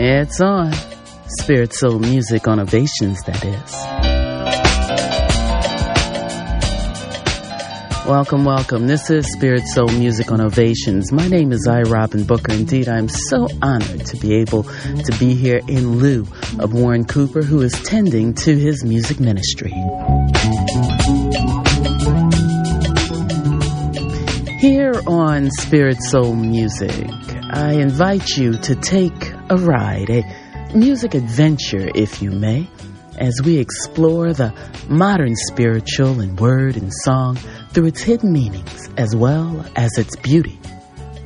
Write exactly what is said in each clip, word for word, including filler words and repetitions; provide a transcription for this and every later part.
It's on. Spirit Soul Music on Ovations, that is. Welcome, welcome. This is Spirit Soul Music on Ovations. My name is I. Robin Booker. Indeed, I'm so honored to be able to be here in lieu of Warren Cooper, who is tending to his music ministry. Here on Spirit Soul Music, I invite you to take a ride, a music adventure, if you may, as we explore the modern spiritual in word and song through its hidden meanings, as well as its beauty,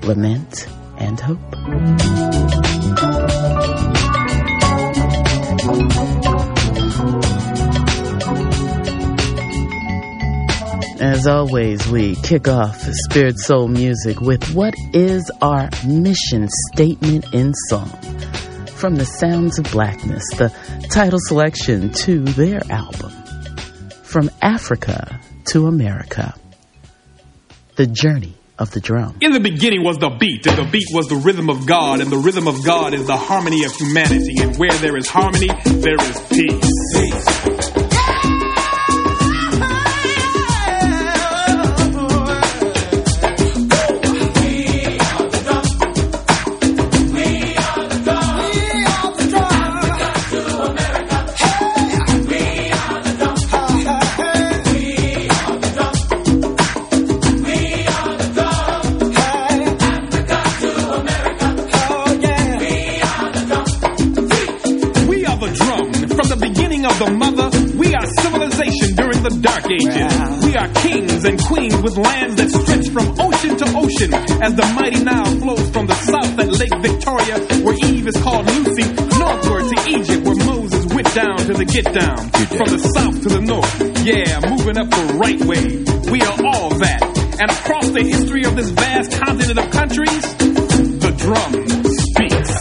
lament, and hope. As always, we kick off Spirit Soul Music with what is our mission statement in song. From the Sounds of Blackness, the title selection to their album, From Africa to America, the journey of the drum. In the beginning was the beat, and the beat was the rhythm of God, and the rhythm of God is the harmony of humanity, and where there is harmony, there is peace. Peace. We are kings and queens with lands that stretch from ocean to ocean, as the mighty Nile flows from the south at Lake Victoria, where Eve is called Lucy, northward to Egypt, where Moses went down to the get down, from the south to the north, yeah, moving up the right way. We are all that, and across the history of this vast continent of countries, the drum speaks.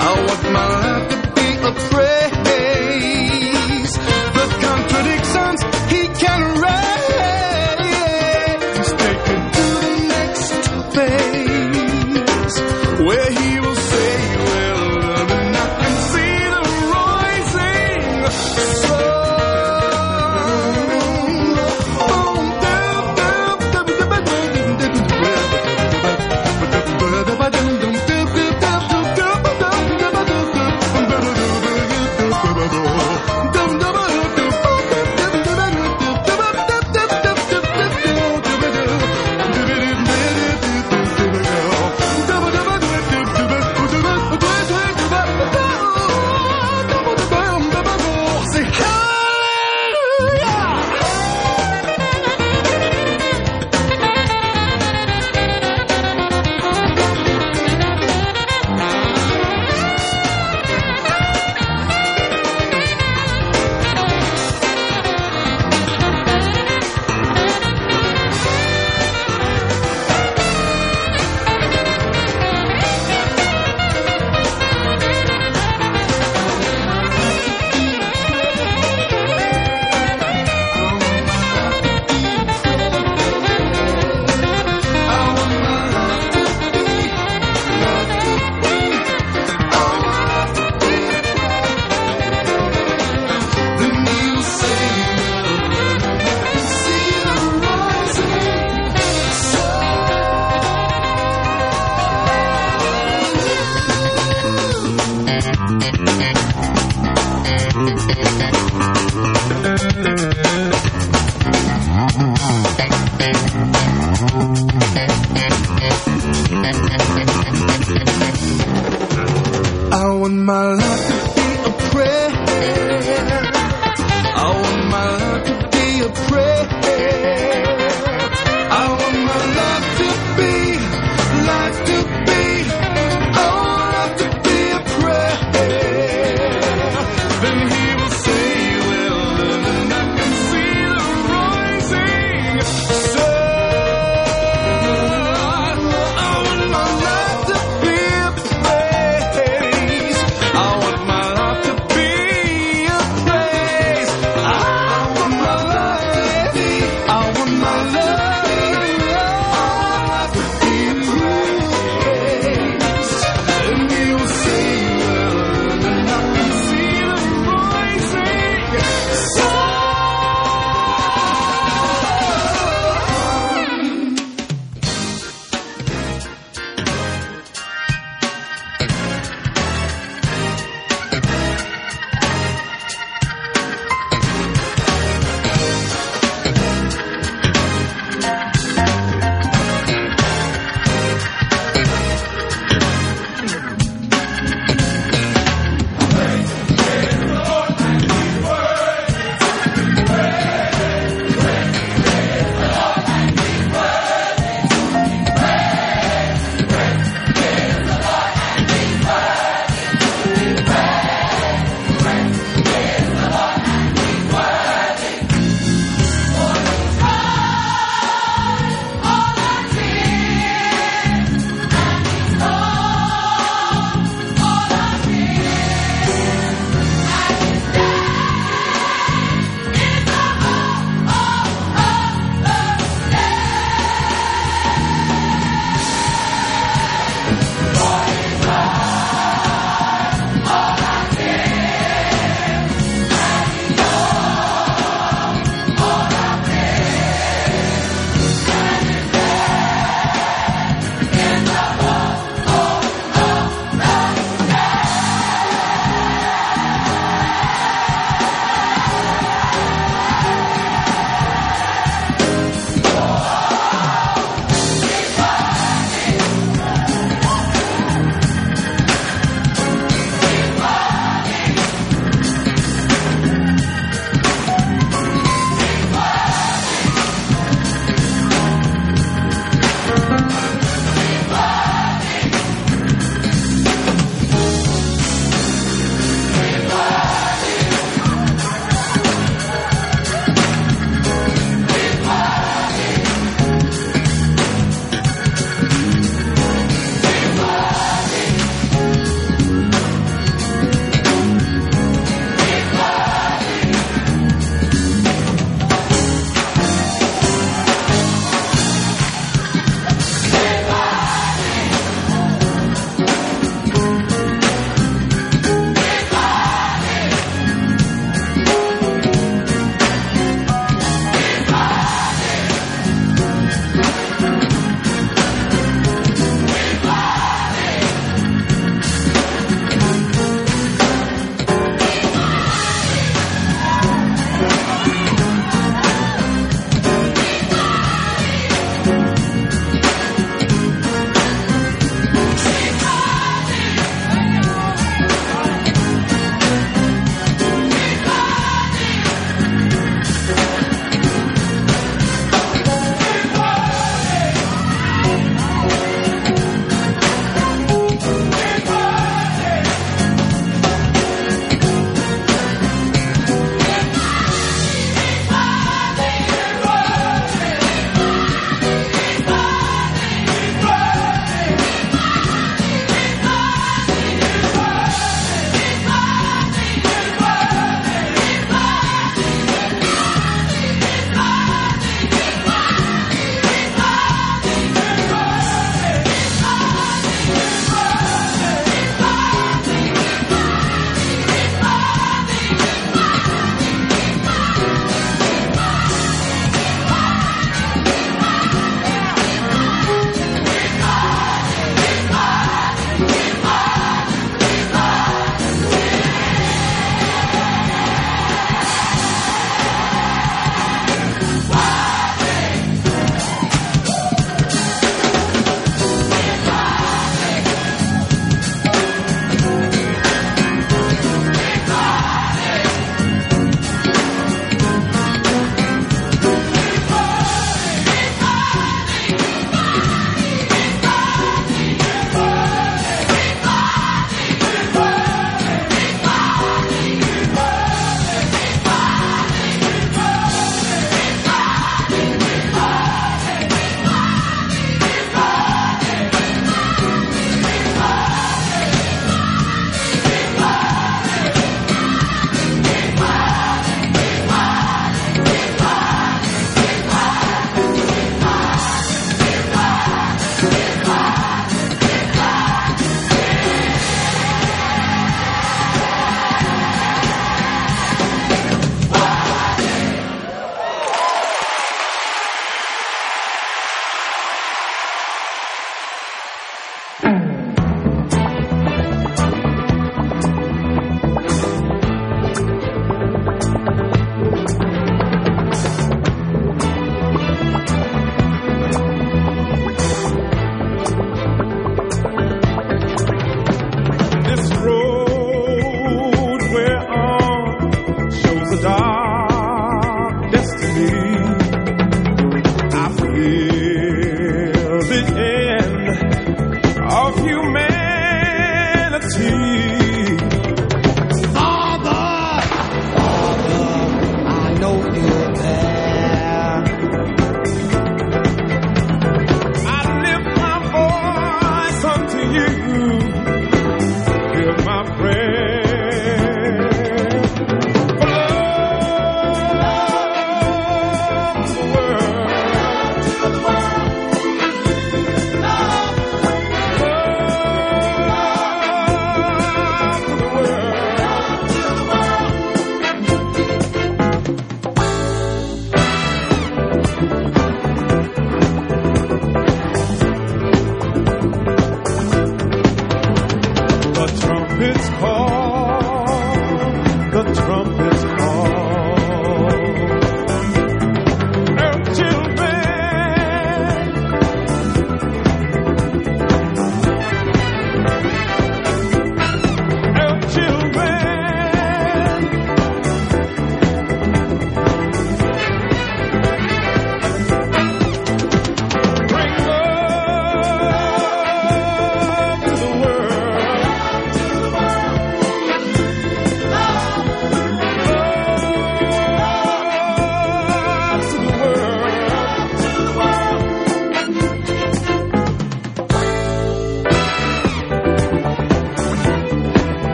I want my life to be a praise. The I want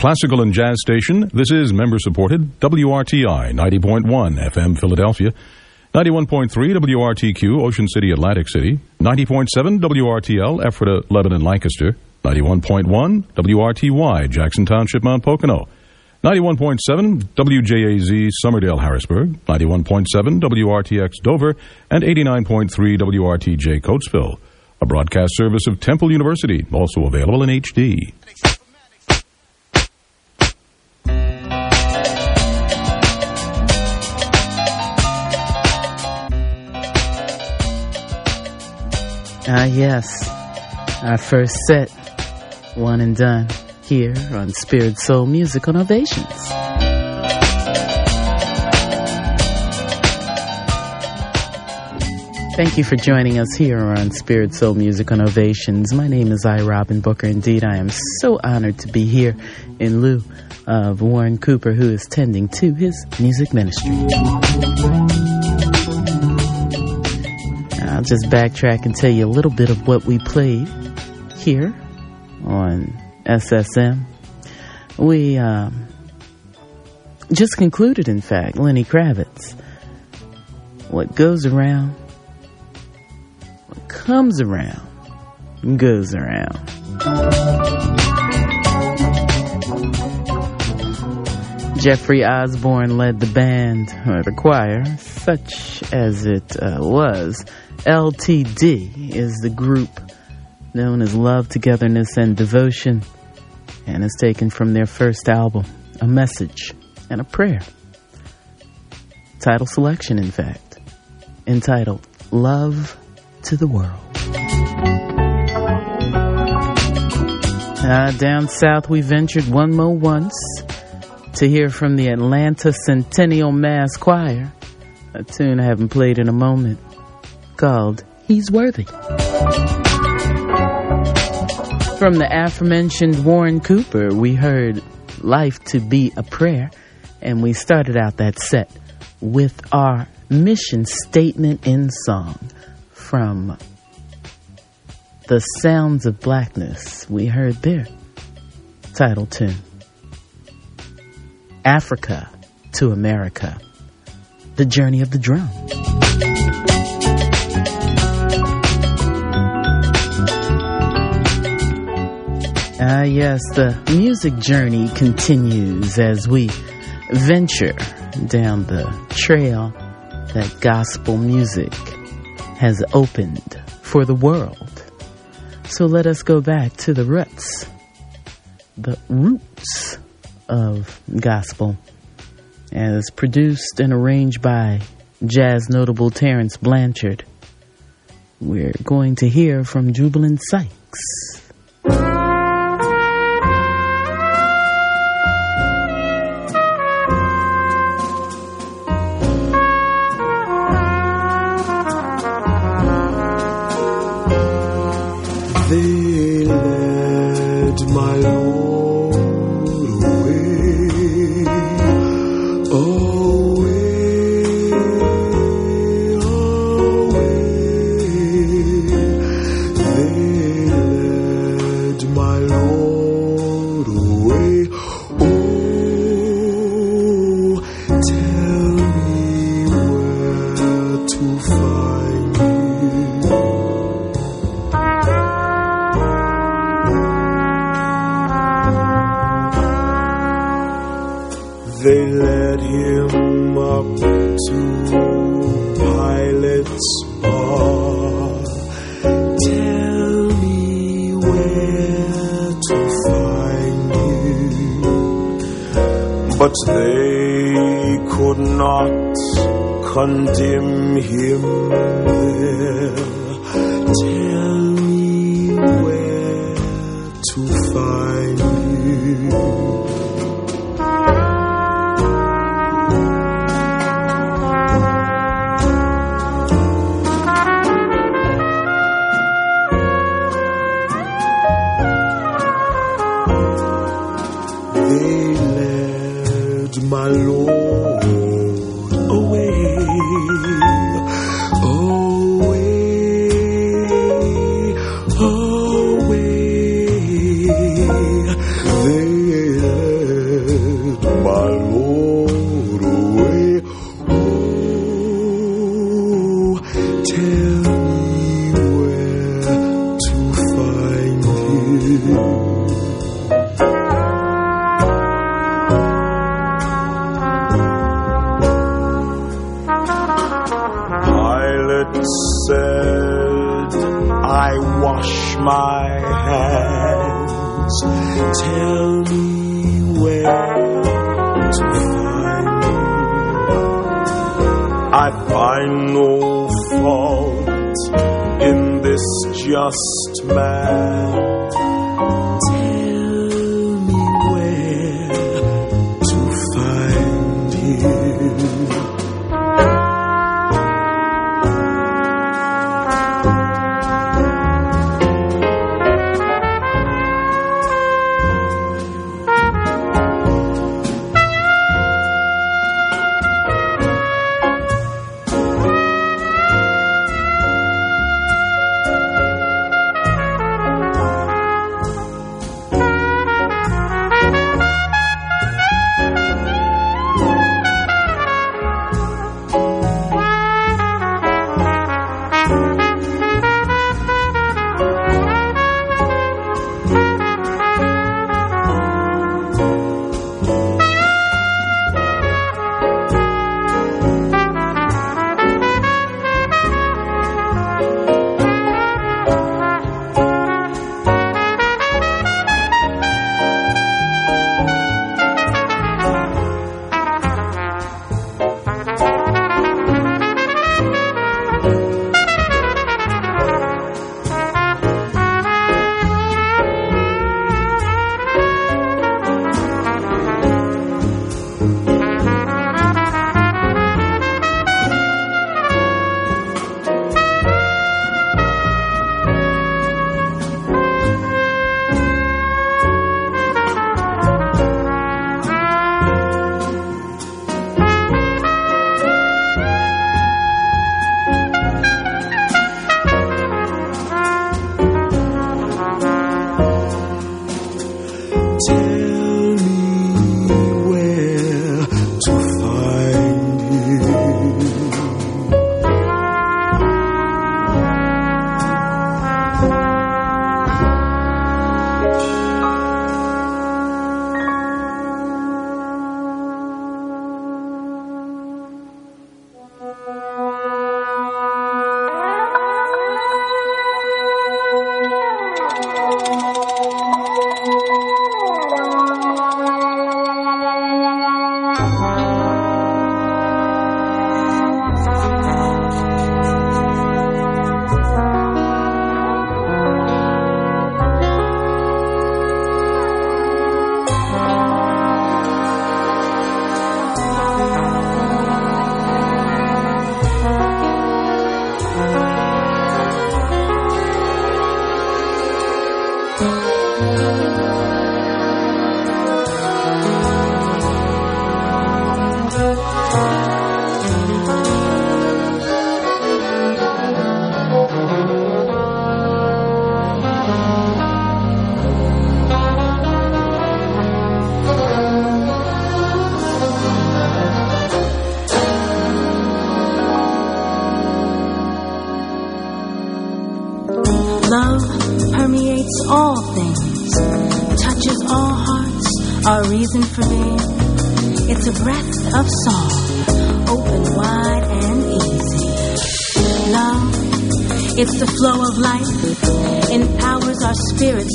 Classical and jazz station. This is member-supported W R T I ninety point one F M Philadelphia, ninety-one point three W R T Q Ocean City, Atlantic City, ninety point seven W R T L Ephrata, Lebanon, Lancaster, ninety-one point one W R T Y Jackson Township, Mount Pocono, ninety-one point seven W J A Z Somerdale, Harrisburg, ninety-one point seven W R T X Dover, and eighty-nine point three W R T J Coatesville. A broadcast service of Temple University, also available in H D. Thanks. Ah, yes, our first set, one and done, here on Spirit Soul Music on Ovations. Thank you for joining us here on Spirit Soul Music on Ovations. My name is I. Robin Booker. Indeed, I am so honored to be here in lieu of Warren Cooper, who is tending to his music ministry. I'll just backtrack and tell you a little bit of what we played here on S S M. We um, just concluded, in fact, Lenny Kravitz. What goes around comes around and goes around. Jeffrey Osborne led the band, or the choir, such as it uh, was. L T D is the group known as Love, Togetherness, and Devotion, and is taken from their first album, A Message and a Prayer. Title selection, in fact, entitled Love to the World. Uh, down south we ventured one more once to hear from the Atlanta Centennial Mass Choir a tune I haven't played in a moment, called He's Worthy. From the aforementioned Warren Cooper we heard Life to Be a Prayer, and we started out that set with our mission statement in song. From the Sounds of Blackness, we heard their title tune, Africa to America, the Journey of the Drum. Ah, yes, the music journey continues as we venture down the trail that gospel music has opened for the world. So let us go back to the roots, the roots of gospel, as produced and arranged by jazz notable Terrence Blanchard. We're going to hear from Jubilant Sykes. Condemn him there. Tell me where to find you. They led my Lord just mad. Tell me where to find you.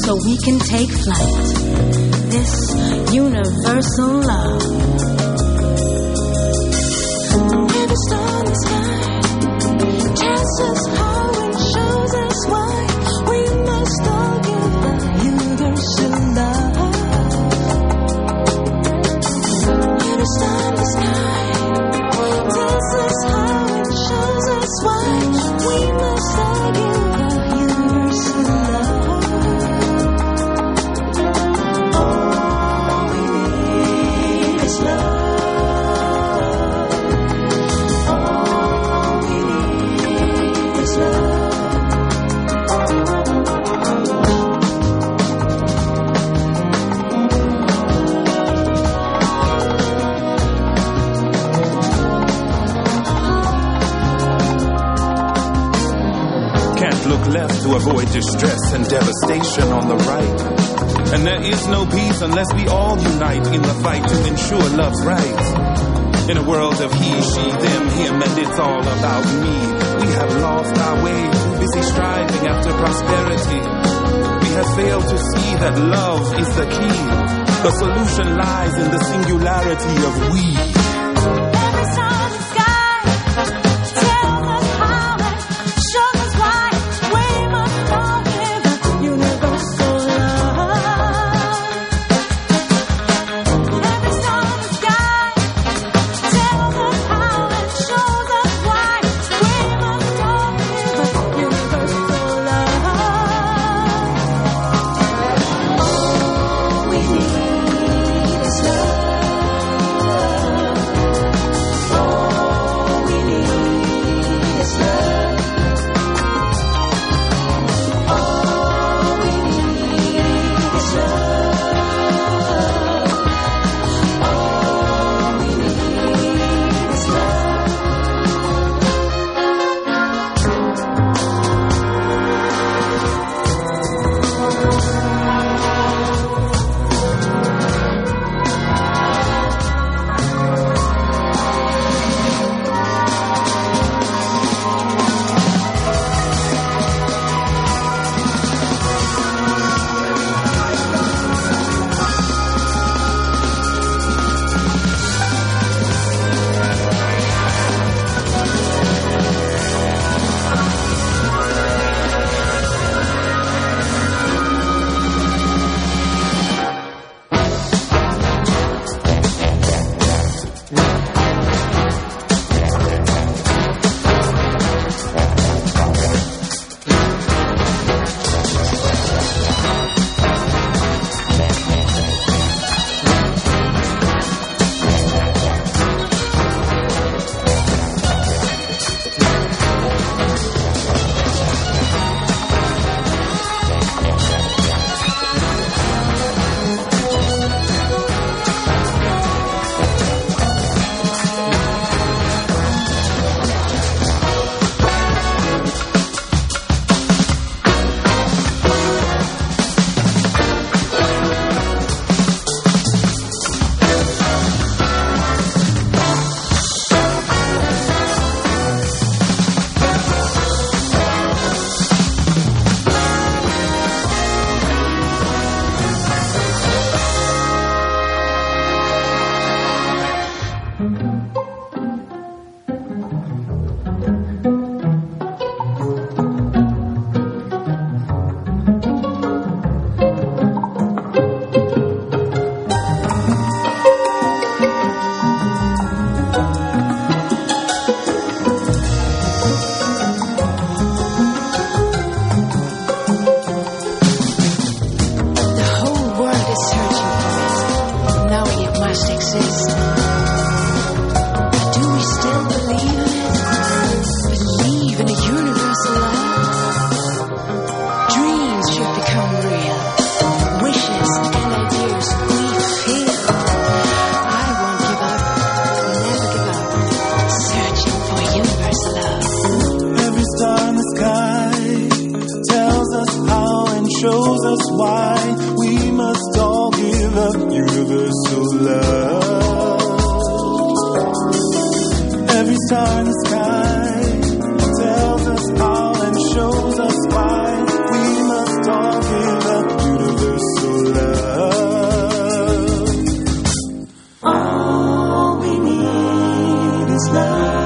So we can take flight, this universal love. Every star in the sky casts us high and shows us why we must all give the universal love. Every star in the sky tells us how and shows us why we must all give the universal love. Left to avoid distress and devastation on the right. And there is no peace unless we all unite in the fight to ensure love's rights. In a world of he, she, them, him, and it's all about me. We have lost our way, too busy striving after prosperity. We have failed to see that love is the key. The solution lies in the singularity of we. Oh, past exists? Do we still believe in it? Believe in a universal love? Dreams should become real. Wishes and ideas we feel. I won't give up, never give up, searching for universal love. Every star in the sky tells us how and shows us why we must all give up universal love. Every star in the sky tells us how and shows us why we must all give up universal love. All we need is love.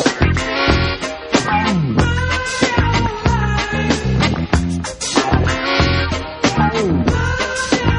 Bye.